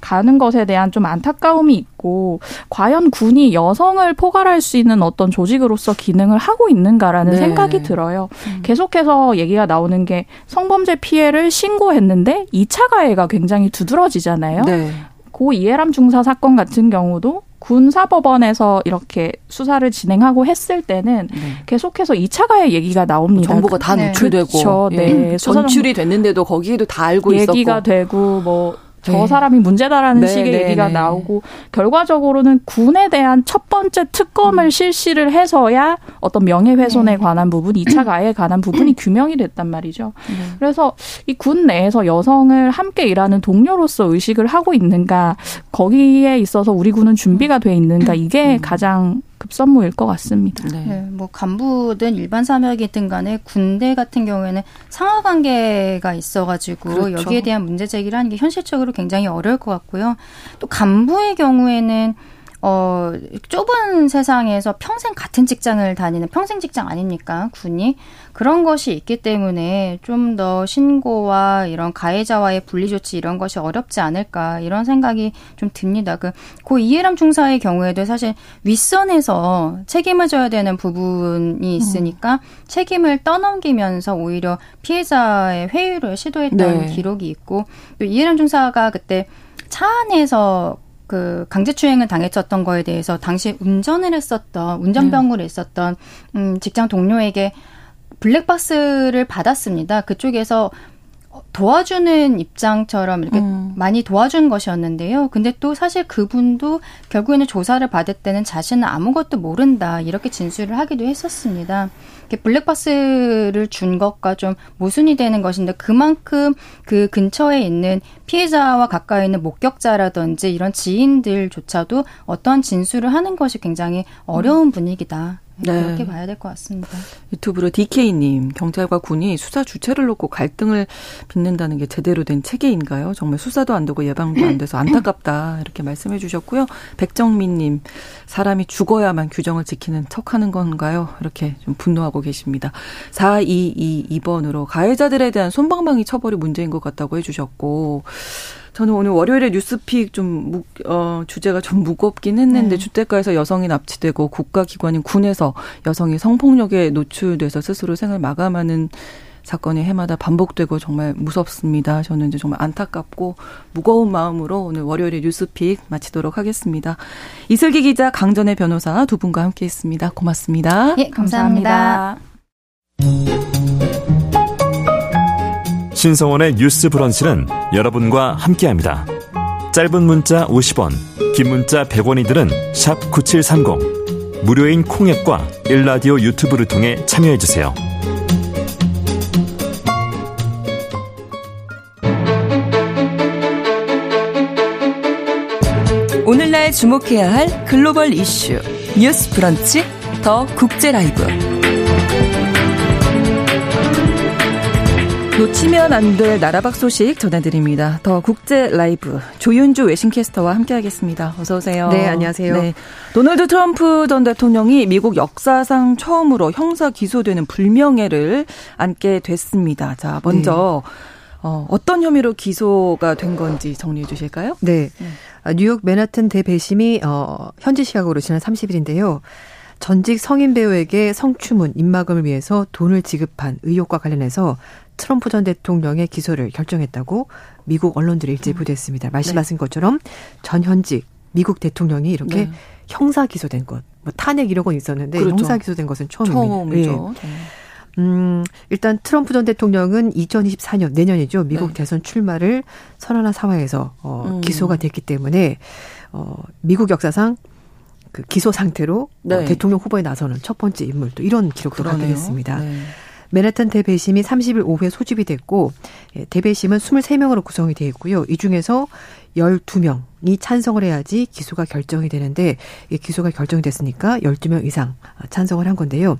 가는 것에 대한 좀 안타까움이 있고 과연 군이 여성을 포괄할 수 있는 어떤 조직으로서 기능을 하고 있는가라는 네. 생각이 들어요. 계속해서 얘기가 나오는 게 성범죄 피해를 신고했는데 2차 가해가 굉장히 두드러지잖아요. 네. 고 이해람 중사 사건 같은 경우도 군사법원에서 이렇게 수사를 진행하고 했을 때는 네. 계속해서 2차 가해 얘기가 나옵니다. 정보가 다 노출되고 그렇죠. 네. 전출이 됐는데도 거기에도 다 알고 있었고. 얘기가 되고 뭐. 저 사람이 문제다라는 식의 얘기가 나오고 결과적으로는 군에 대한 첫 번째 특검을 실시를 해서야 어떤 명예훼손에 관한 부분, 2차 가해에 관한 부분이 규명이 됐단 말이죠. 그래서 이 군 내에서 여성을 함께 일하는 동료로서 의식을 하고 있는가, 거기에 있어서 우리 군은 준비가 돼 있는가, 이게 가장 급선무일 것 같습니다. 네. 네, 뭐 간부든 일반 사명이든 간에 군대 같은 경우에는 상하관계가 있어가지고 그렇죠. 여기에 대한 문제 제기를 하는 게 현실적으로 굉장히 어려울 것 같고요. 또 간부의 경우에는 좁은 세상에서 평생 같은 직장을 다니는 평생 직장 아닙니까? 군이. 그런 것이 있기 때문에 좀 더 신고와 이런 가해자와의 분리조치 이런 것이 어렵지 않을까 이런 생각이 좀 듭니다. 고 이해람 중사의 경우에도 사실 윗선에서 책임을 져야 되는 부분이 있으니까 책임을 떠넘기면서 오히려 피해자의 회유를 시도했던 네. 기록이 있고 또 이해람 중사가 그때 차 안에서 그 강제추행을 당했었던 거에 대해서 당시 운전을 했었던 운전병으로 있었던 직장 동료에게 블랙박스를 받았습니다. 그쪽에서 도와주는 입장처럼 이렇게 많이 도와준 것이었는데요. 근데 또 사실 그분도 결국에는 조사를 받을 때는 자신은 아무것도 모른다 이렇게 진술을 하기도 했었습니다. 블랙박스를 준 것과 좀 모순이 되는 것인데 그만큼 그 근처에 있는 피해자와 가까이 있는 목격자라든지 이런 지인들조차도 어떠한 진술을 하는 것이 굉장히 어려운 분위기다. 네. 그렇게 봐야 될 것 같습니다. 유튜브로 DK님, 경찰과 군이 수사 주체를 놓고 갈등을 빚는다는 게 제대로 된 체계인가요? 정말 수사도 안 되고 예방도 안 돼서 안타깝다 이렇게 말씀해 주셨고요. 백정민님, 사람이 죽어야만 규정을 지키는 척하는 건가요? 이렇게 좀 분노하고 계십니다. 4222번으로 가해자들에 대한 솜방망이 처벌이 문제인 것 같다고 해 주셨고 저는 오늘 월요일에 뉴스픽 좀 주제가 좀 무겁긴 했는데 주택가에서 여성이 납치되고 국가기관인 군에서 여성이 성폭력에 노출돼서 스스로 생을 마감하는 사건이 해마다 반복되고 정말 무섭습니다. 저는 이제 정말 안타깝고 무거운 마음으로 오늘 월요일에 뉴스픽 마치도록 하겠습니다. 이슬기 기자, 강전애 변호사 두 분과 함께했습니다. 고맙습니다. 예, 감사합니다. 신성원의 뉴스 브런치는 여러분과 함께합니다. 짧은 문자 50원, 긴 문자 100원이들은 샵 9730. 무료인 콩앱과 일라디오 유튜브를 통해 참여해주세요. 오늘날 주목해야 할 글로벌 이슈 뉴스 브런치 더 국제 라이브. 놓치면 안 될 나라 밖 소식 전해드립니다. 더 국제 라이브 조윤주 외신캐스터와 함께하겠습니다. 어서 오세요. 네, 안녕하세요. 네. 도널드 트럼프 전 대통령이 미국 역사상 처음으로 형사 기소되는 불명예를 안게 됐습니다. 자, 먼저 어떤 혐의로 기소가 된 건지 정리해 주실까요? 네. 뉴욕 맨하튼 대배심이 현지 시각으로 지난 30일인데요. 전직 성인 배우에게 성추문, 입막음을 위해서 돈을 지급한 의혹과 관련해서 트럼프 전 대통령의 기소를 결정했다고 미국 언론들이 일제히 보도했습니다. 말씀하신 것처럼 전 현직 미국 대통령이 이렇게 형사 기소된 것, 뭐 탄핵 이런 건 있었는데 그렇죠. 형사 기소된 것은 처음입니다. 처음이죠. 네. 일단 트럼프 전 대통령은 2024년 내년이죠. 미국 대선 출마를 선언한 상황에서 기소가 됐기 때문에 미국 역사상 그 기소 상태로 대통령 후보에 나서는 첫 번째 인물 또 이런 기록도 갖게 됐습니다. 네. 맨해튼 대배심이 30일 오후에 소집이 됐고 대배심은 23명으로 구성이 되어 있고요. 이 중에서 12명이 찬성을 해야지 기소가 결정이 되는데 기소가 결정이 됐으니까 12명 이상 찬성을 한 건데요.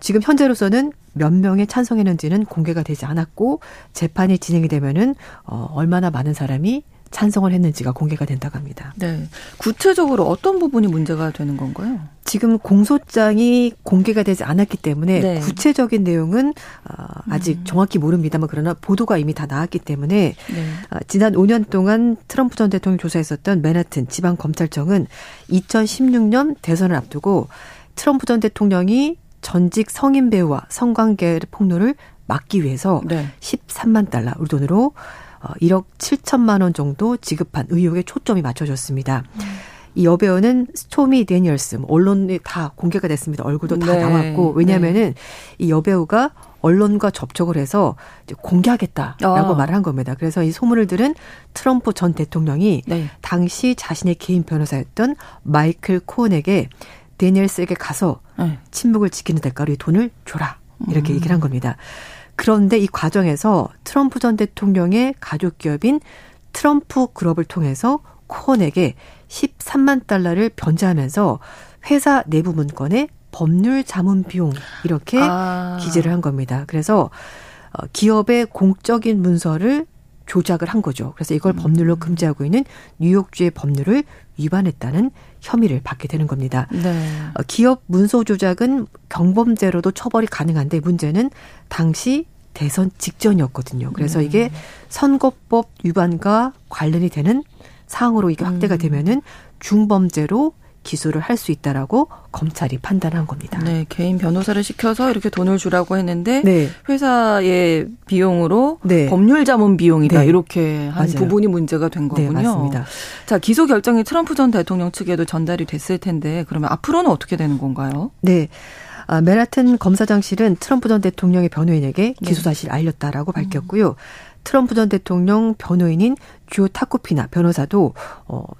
지금 현재로서는 몇 명의 찬성했는지는 공개가 되지 않았고 재판이 진행이 되면은 얼마나 많은 사람이 찬성을 했는지가 공개가 된다고 합니다. 네. 구체적으로 어떤 부분이 문제가 되는 건가요? 지금 공소장이 공개가 되지 않았기 때문에 구체적인 내용은 아직 정확히 모릅니다만 그러나 보도가 이미 다 나왔기 때문에 지난 5년 동안 트럼프 전 대통령 조사했었던 맨하튼 지방검찰청은 2016년 대선을 앞두고 트럼프 전 대통령이 전직 성인 배우와 성관계 폭로를 막기 위해서 $130,000,000, 우리 돈으로 1억 7천만 원 정도 지급한 의혹에 초점이 맞춰졌습니다. 이 여배우는 스토미 데니얼스, 언론에 다 공개가 됐습니다. 얼굴도 다 나왔고 왜냐하면은 이 여배우가 언론과 접촉을 해서 이제 공개하겠다라고 말을 한 겁니다. 그래서 이 소문을 들은 트럼프 전 대통령이 당시 자신의 개인 변호사였던 마이클 코언에게 데니얼스에게 가서 침묵을 지키는 대가로 이 돈을 줘라 이렇게 얘기를 한 겁니다. 그런데 이 과정에서 트럼프 전 대통령의 가족 기업인 트럼프 그룹을 통해서 코언에게 $130,000를 변제하면서 회사 내부 문건에 법률 자문 비용 이렇게 기재를 한 겁니다. 그래서 기업의 공적인 문서를 조작을 한 거죠. 그래서 이걸 법률로 금지하고 있는 뉴욕주의 법률을 위반했다는 혐의를 받게 되는 겁니다. 기업 문서 조작은 경범죄로도 처벌이 가능한데 문제는 당시 대선 직전이었거든요. 그래서 이게 선거법 위반과 관련이 되는 사항으로 이게 확대가 되면은 중범죄로 기소를 할 수 있다라고 검찰이 판단한 겁니다. 네, 개인 변호사를 시켜서 이렇게 돈을 주라고 했는데 회사의 비용으로 법률 자문 비용이다 이렇게 한 부분이 문제가 된 거군요. 네, 맞습니다. 자, 기소 결정이 트럼프 전 대통령 측에도 전달이 됐을 텐데 그러면 앞으로는 어떻게 되는 건가요? 네. 맨하튼 검사장실은 트럼프 전 대통령의 변호인에게 기소 사실을 알렸다라고 밝혔고요. 트럼프 전 대통령 변호인인 주 타코피나 변호사도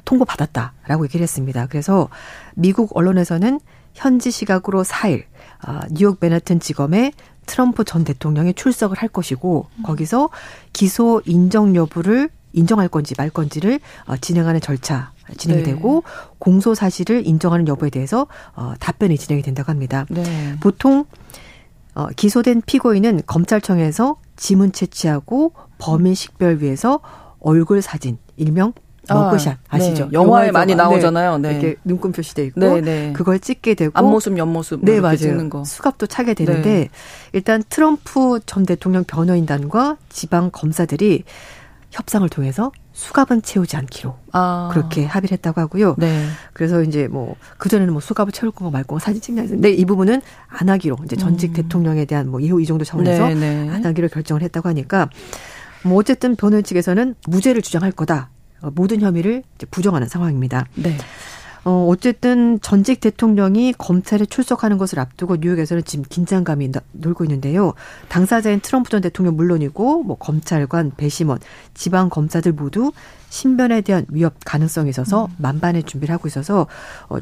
통보받았다라고 얘기를 했습니다. 그래서 미국 언론에서는 현지 시각으로 4일 뉴욕 맨하튼 지검에 트럼프 전 대통령이 출석을 할 것이고 거기서 기소 인정 여부를 인정할 건지 말 건지를 진행하는 절차 진행이 되고 공소 사실을 인정하는 여부에 대해서 답변이 진행이 된다고 합니다. 보통 기소된 피고인은 검찰청에서 지문 채취하고 범인 식별 위해서 얼굴 사진, 일명 머그샷 아시죠? 영화에 많이 나오잖아요. 이렇게 눈금 표시돼 있고 그걸 찍게 되고 앞모습, 옆모습 이렇게 찍는 거. 수갑도 차게 되는데 일단 트럼프 전 대통령 변호인단과 지방 검사들이 협상을 통해서 수갑은 채우지 않기로 그렇게 합의를 했다고 하고요. 그래서 이제 뭐 그전에는 뭐 수갑을 채울 거고 말고 사진 찍냐 했는데 이 부분은 안 하기로 이제 전직 대통령에 대한 뭐 예우 이 정도 차원에서 안 하기로 결정을 했다고 하니까 뭐 어쨌든 변호인 측에서는 무죄를 주장할 거다. 모든 혐의를 이제 부정하는 상황입니다. 어쨌든 전직 대통령이 검찰에 출석하는 것을 앞두고 뉴욕에서는 지금 긴장감이 놀고 있는데요. 당사자인 트럼프 전 대통령 물론이고 뭐 검찰관, 배심원, 지방 검사들 모두 신변에 대한 위협 가능성이 있어서 만반의 준비를 하고 있어서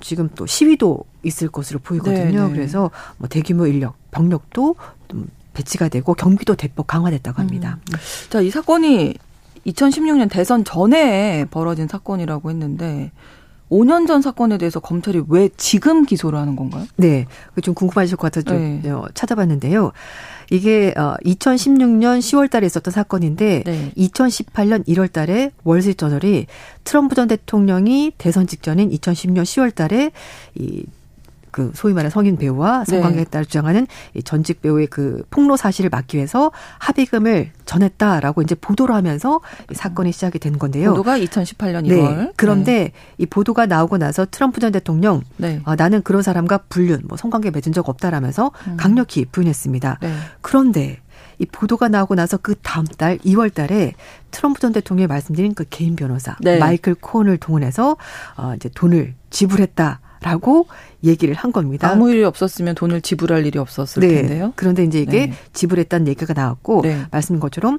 지금 또 시위도 있을 것으로 보이거든요. 그래서 뭐 대규모 인력, 병력도 좀 배치가 되고 경기도 대폭 강화됐다고 합니다. 자, 이 사건이 2016년 대선 전에 벌어진 사건이라고 했는데 5년 전 사건에 대해서 검찰이 왜 지금 기소를 하는 건가요? 네. 좀 궁금하실 것 같아서 좀 찾아봤는데요. 이게 2016년 10월 달에 있었던 사건인데 2018년 1월 달에 월스트리트저널이 트럼프 전 대통령이 대선 직전인 2016년 10월 달에 이 그 소위 말하는 성인 배우와 성관계했다고 주장하는 이 전직 배우의 그 폭로 사실을 막기 위해서 합의금을 전했다라고 이제 보도를 하면서 이 사건이 시작이 된 건데요. 보도가 2018년 2월. 네. 그런데 이 보도가 나오고 나서 트럼프 전 대통령 아, 나는 그런 사람과 불륜, 뭐 성관계 맺은 적 없다라면서 강력히 부인했습니다. 네. 그런데 이 보도가 나오고 나서 그 다음 달 2월 달에 트럼프 전 대통령이 말씀드린 그 개인 변호사 마이클 코언을 동원해서 이제 돈을 지불했다. 라고 얘기를 한 겁니다. 아무 일이 없었으면 돈을 지불할 일이 없었을 텐데요. 그런데 이제 이게 지불했다는 얘기가 나왔고 말씀인 것처럼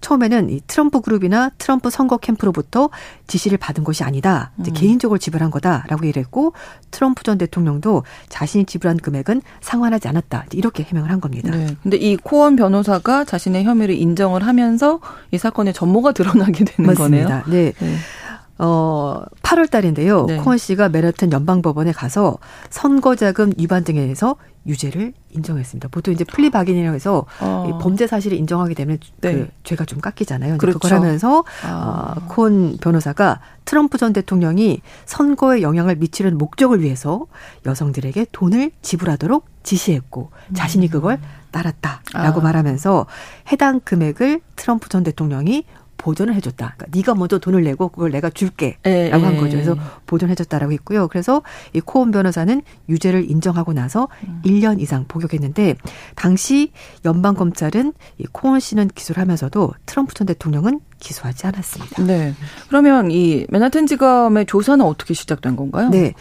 처음에는 이 트럼프 그룹이나 트럼프 선거 캠프로부터 지시를 받은 것이 아니다. 이제 개인적으로 지불한 거다라고 얘기를 했고 트럼프 전 대통령도 자신이 지불한 금액은 상환하지 않았다. 이렇게 해명을 한 겁니다. 그런데 이 코언 변호사가 자신의 혐의를 인정을 하면서 이 사건의 전모가 드러나게 되는 거네요. 네. 8월 달인데요. 코언 씨가 맨하튼 연방법원에 가서 선거자금 위반 등에 대해서 유죄를 인정했습니다. 보통 이제 플리바게닝이라고 해서 범죄 사실을 인정하게 되면 그 죄가 좀 깎이잖아요. 그렇죠. 그걸 하면서 코언 변호사가 트럼프 전 대통령이 선거에 영향을 미치는 목적을 위해서 여성들에게 돈을 지불하도록 지시했고 자신이 그걸 따랐다라고 말하면서 해당 금액을 트럼프 전 대통령이 보존을 해줬다. 그러니까 네가 먼저 돈을 내고 그걸 내가 줄게 라고 한 거죠. 그래서 보존해줬다라고 했고요. 그래서 이 코언 변호사는 유죄를 인정하고 나서 1년 이상 복역했는데 당시 연방검찰은 이 코언 씨는 기소를 하면서도 트럼프 전 대통령은 기소하지 않았습니다. 네. 그러면 이 맨하튼지검의 조사는 어떻게 시작된 건가요? 네.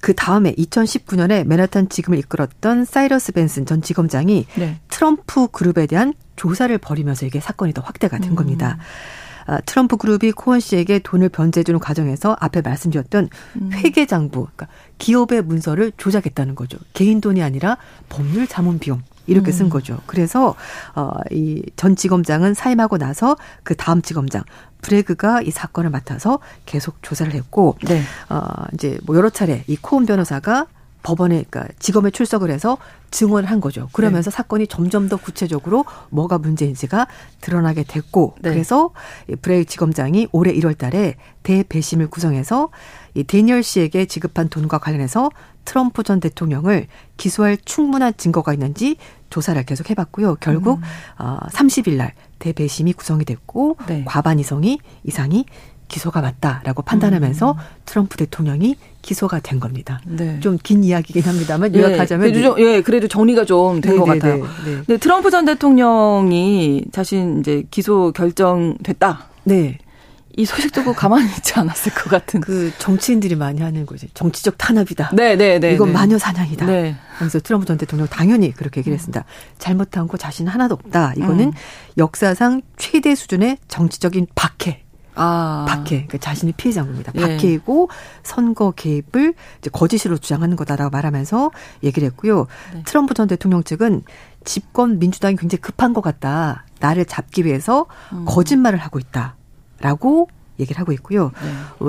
그 다음에 2019년에 맨하탄 지검을 이끌었던 사이러스 벤슨 전 지검장이 트럼프 그룹에 대한 조사를 벌이면서 이게 사건이 더 확대가 된 겁니다. 트럼프 그룹이 코언 씨에게 돈을 변제해주는 과정에서 앞에 말씀드렸던 회계장부, 그러니까 기업의 문서를 조작했다는 거죠. 개인 돈이 아니라 법률 자문 비용. 이렇게 쓴 거죠. 그래서 이 전 지검장은 사임하고 나서 그 다음 지검장 브래그가 이 사건을 맡아서 계속 조사를 했고 이제 뭐 여러 차례 이 코언 변호사가 법원에 그러니까 지검에 출석을 해서 증언을 한 거죠. 그러면서 사건이 점점 더 구체적으로 뭐가 문제인지가 드러나게 됐고 그래서 브래그 지검장이 올해 1월 달에 대배심을 구성해서 이 데니얼 씨에게 지급한 돈과 관련해서 트럼프 전 대통령을 기소할 충분한 증거가 있는지 조사를 계속 해봤고요. 결국 30일 날 대배심이 구성이 됐고 과반 이상이 기소가 맞다라고 판단하면서 트럼프 대통령이 기소가 된 겁니다. 좀 긴 이야기긴 합니다만 요약하자면 그래도 정리가 좀 된 것 같아요. 근데 트럼프 전 대통령이 자신 이제 기소 결정됐다. 이 소식 듣고 가만히 있지 않았을 것 같은. 그 정치인들이 많이 하는 거죠. 정치적 탄압이다. 이건 마녀 사냥이다. 그래서 트럼프 전 대통령 당연히 그렇게 얘기를 했습니다. 잘못한 거 자신 하나도 없다. 이거는 역사상 최대 수준의 정치적인 박해. 그러니까 자신이 피해자인 겁니다. 박해이고 선거 개입을 이제 거짓으로 주장하는 거다라고 말하면서 얘기를 했고요. 트럼프 전 대통령 측은 집권 민주당이 굉장히 급한 것 같다. 나를 잡기 위해서 거짓말을 하고 있다라고 얘기를 하고 있고요.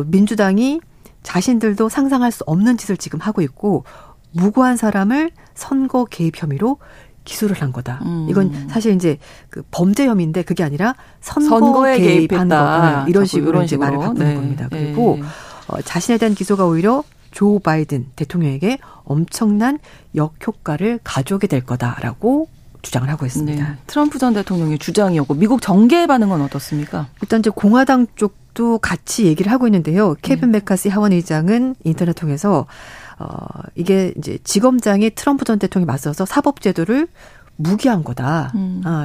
민주당이 자신들도 상상할 수 없는 짓을 지금 하고 있고 무고한 사람을 선거 개입 혐의로 기소를 한 거다. 이건 사실 이제 그 범죄 혐의인데 그게 아니라 선거에 개입한 거다. 이런 식으로 이제 말을 바꾸는 겁니다. 그리고 자신에 대한 기소가 오히려 조 바이든 대통령에게 엄청난 역효과를 가져오게 될 거다라고 주장을 하고 있습니다. 트럼프 전 대통령의 주장이었고 미국 정계의 반응은 어떻습니까? 일단 이제 공화당 쪽도 같이 얘기를 하고 있는데요. 케빈 맥카시 하원의장은 인터넷 통해서 이게 이제 지검장이 트럼프 전 대통령이 맞서서 사법제도를 무기한 거다.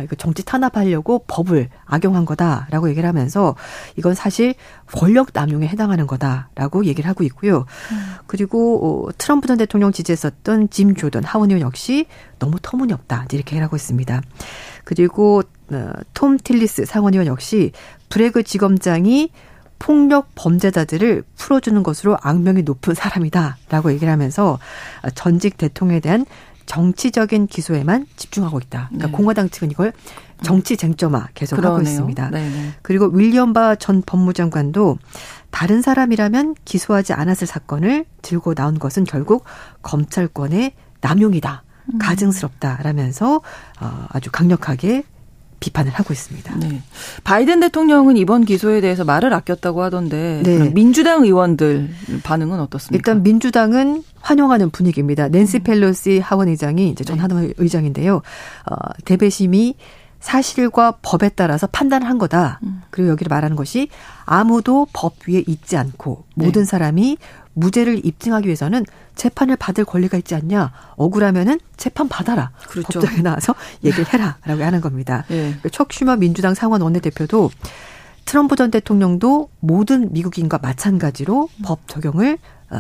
이거 정치 탄압하려고 법을 악용한 거다라고 얘기를 하면서 이건 사실 권력 남용에 해당하는 거다라고 얘기를 하고 있고요. 그리고 트럼프 전 대통령 지지했었던 짐 조던 하원의원 역시 너무 터무니없다. 이렇게 얘기를 하고 있습니다. 그리고 톰 틸리스 상원의원 역시 브래그 지검장이 폭력 범죄자들을 풀어주는 것으로 악명이 높은 사람이다라고 얘기를 하면서 전직 대통령에 대한 정치적인 기소에만 집중하고 있다. 그러니까 공화당 측은 이걸 정치 쟁점화 계속 하고 있습니다. 그리고 윌리엄 바 전 법무장관도 다른 사람이라면 기소하지 않았을 사건을 들고 나온 것은 결국 검찰권의 남용이다. 가증스럽다라면서 아주 강력하게 비판을 하고 있습니다. 네. 바이든 대통령은 이번 기소에 대해서 말을 아꼈다고 하던데 네. 그럼 민주당 의원들 반응은 어떻습니까? 일단 민주당은 환영하는 분위기입니다. 낸시 펠로시 하원의장이 이제 전 하원의장인데요. 대배심이 사실과 법에 따라서 판단을 한 거다. 그리고 여기를 말하는 것이 아무도 법 위에 있지 않고 모든 사람이 무죄를 입증하기 위해서는 재판을 받을 권리가 있지 않냐. 억울하면은 재판 받아라. 그렇죠. 법정에 나와서 얘기를 해라. 라고 하는 겁니다. 네. 척 슈머 민주당 상원 원내대표도 트럼프 전 대통령도 모든 미국인과 마찬가지로 법 적용을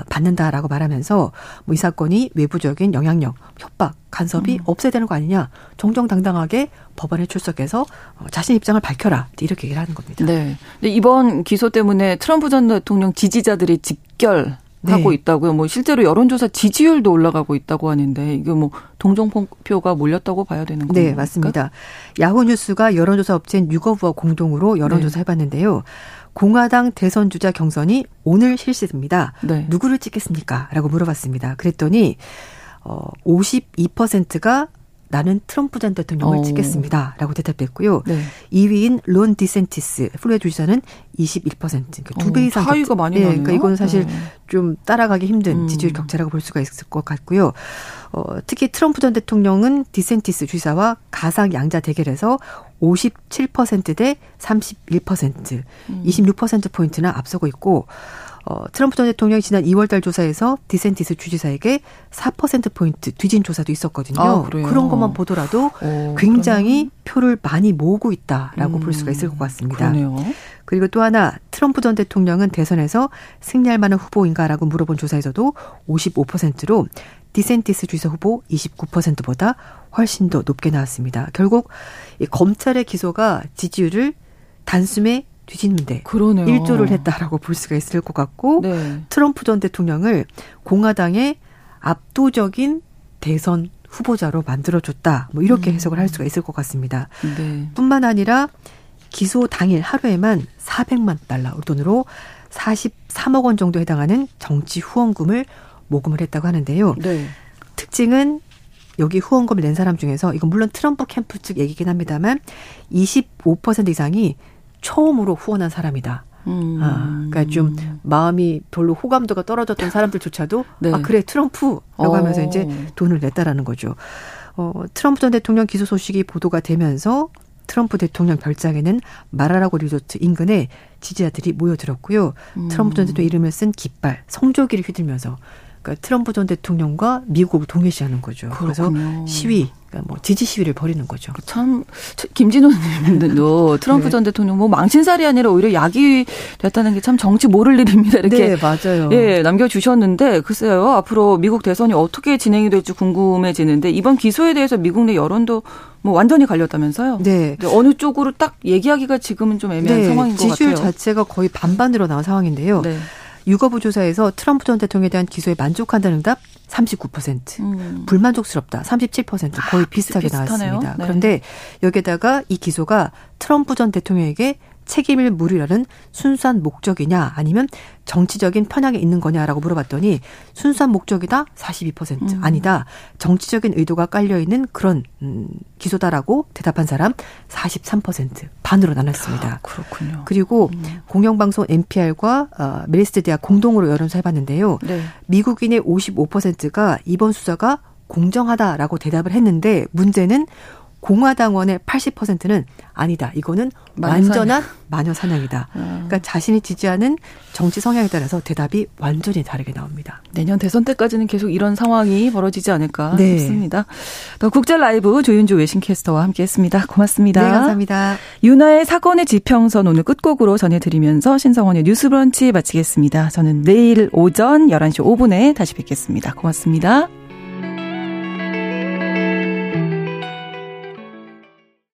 받는다라고 말하면서 뭐 이 사건이 외부적인 영향력, 협박, 간섭이 없애야 되는 거 아니냐. 정정당당하게 법원에 출석해서 자신 입장을 밝혀라. 이렇게 얘기를 하는 겁니다. 네. 근데 이번 기소 때문에 트럼프 전 대통령 지지자들이 직결 하고 네. 있다고요. 뭐 실제로 여론조사 지지율도 올라가고 있다고 하는데 이게 뭐 동정표가 몰렸다고 봐야 되는 건가요? 네, 맞습니다. 야후뉴스가 여론조사 업체인 YouGov와 공동으로 여론조사 해봤는데요. 공화당 대선 주자 경선이 오늘 실시됩니다. 네. 누구를 찍겠습니까? 라고 물어봤습니다. 그랬더니 52%가 나는 트럼프 전 대통령을 찍겠습니다. 라고 대답했고요. 네. 2위인 론 디샌티스, 플로리다 주지사는 21%. 그러니까 2배 이상. 차이가 많이 나네요. 그러니까 이건 사실 좀 따라가기 힘든 지지율 격차라고 볼 수가 있을 것 같고요. 특히 트럼프 전 대통령은 디샌티스 주지사와 가상 양자 대결에서 57% 대 31%, 26%포인트나 앞서고 있고 트럼프 전 대통령이 지난 2월 달 조사에서 디센티스 주지사에게 4%포인트 뒤진 조사도 있었거든요. 아, 그런 것만 보더라도 굉장히 표를 많이 모으고 있다라고 볼 수가 있을 것 같습니다. 그러네요. 그리고 또 하나 트럼프 전 대통령은 대선에서 승리할 만한 후보인가라고 물어본 조사에서도 55%로 디센티스 주지사 후보 29%보다 훨씬 더 높게 나왔습니다. 결국 이 검찰의 기소가 지지율을 단숨에 뒤집는데 일조를 했다라고 볼 수가 있을 것 같고 트럼프 전 대통령을 공화당의 압도적인 대선 후보자로 만들어줬다. 뭐 이렇게 해석을 할 수가 있을 것 같습니다. 네. 뿐만 아니라 기소 당일 하루에만 400만 달러 우리 돈으로 43억 원 정도 해당하는 정치 후원금을 모금을 했다고 하는데요. 네. 특징은 여기 후원금을 낸 사람 중에서 이건 물론 트럼프 캠프 측 얘기긴 합니다만 25% 이상이 처음으로 후원한 사람이다. 그러니까 좀 마음이 별로 호감도가 떨어졌던 사람들조차도 아 그래 트럼프라고 하면서 이제 돈을 냈다라는 거죠. 트럼프 전 대통령 기소 소식이 보도가 되면서 트럼프 대통령 별장에는 마라라고 리조트 인근에 지지자들이 모여들었고요. 트럼프 전 대통령 이름을 쓴 깃발, 성조기를 휘둘면서 그러니까 트럼프 전 대통령과 미국을 동일시하는 거죠. 그래서 시위. 뭐 지지 시위를 벌이는 거죠. 참 김진호님도 트럼프 전 대통령 뭐 망신살이 아니라 오히려 약이 됐다는 게 참 정치 모를 일입니다. 이렇게 맞아요. 예, 남겨주셨는데 글쎄요. 앞으로 미국 대선이 어떻게 진행이 될지 궁금해지는데 이번 기소에 대해서 미국 내 여론도 뭐 완전히 갈렸다면서요? 네. 어느 쪽으로 딱 얘기하기가 지금은 좀 애매한 상황인 것 같아요. 지지율 자체가 거의 반반으로 나온 상황인데요. 네. 유거부 조사에서 트럼프 전 대통령에 대한 기소에 만족한다는 응답 39%, 불만족스럽다 37%, 거의 비슷하게 나왔습니다. 네. 그런데 여기에다가 이 기소가 트럼프 전 대통령에게 책임을 물으려는 순수한 목적이냐 아니면 정치적인 편향이 있는 거냐라고 물어봤더니 순수한 목적이다 42%, 아니다 정치적인 의도가 깔려있는 그런 기소다라고 대답한 사람 43%, 반으로 나눴습니다. 아, 그렇군요. 그리고 공영방송 NPR과 메리스트 대학 공동으로 여론조사 해봤는데요. 네. 미국인의 55%가 이번 수사가 공정하다라고 대답을 했는데 문제는 공화당원의 80%는 아니다. 이거는 완전한 마녀사냥이다. 그러니까 자신이 지지하는 정치 성향에 따라서 대답이 완전히 다르게 나옵니다. 내년 대선 때까지는 계속 이런 상황이 벌어지지 않을까 싶습니다. 더 국제 라이브 조윤주 외신캐스터와 함께했습니다. 고맙습니다. 네, 감사합니다. 유나의 사건의 지평선 오늘 끝곡으로 전해드리면서 신성원의 뉴스브런치 마치겠습니다. 저는 내일 오전 11시 5분에 다시 뵙겠습니다. 고맙습니다.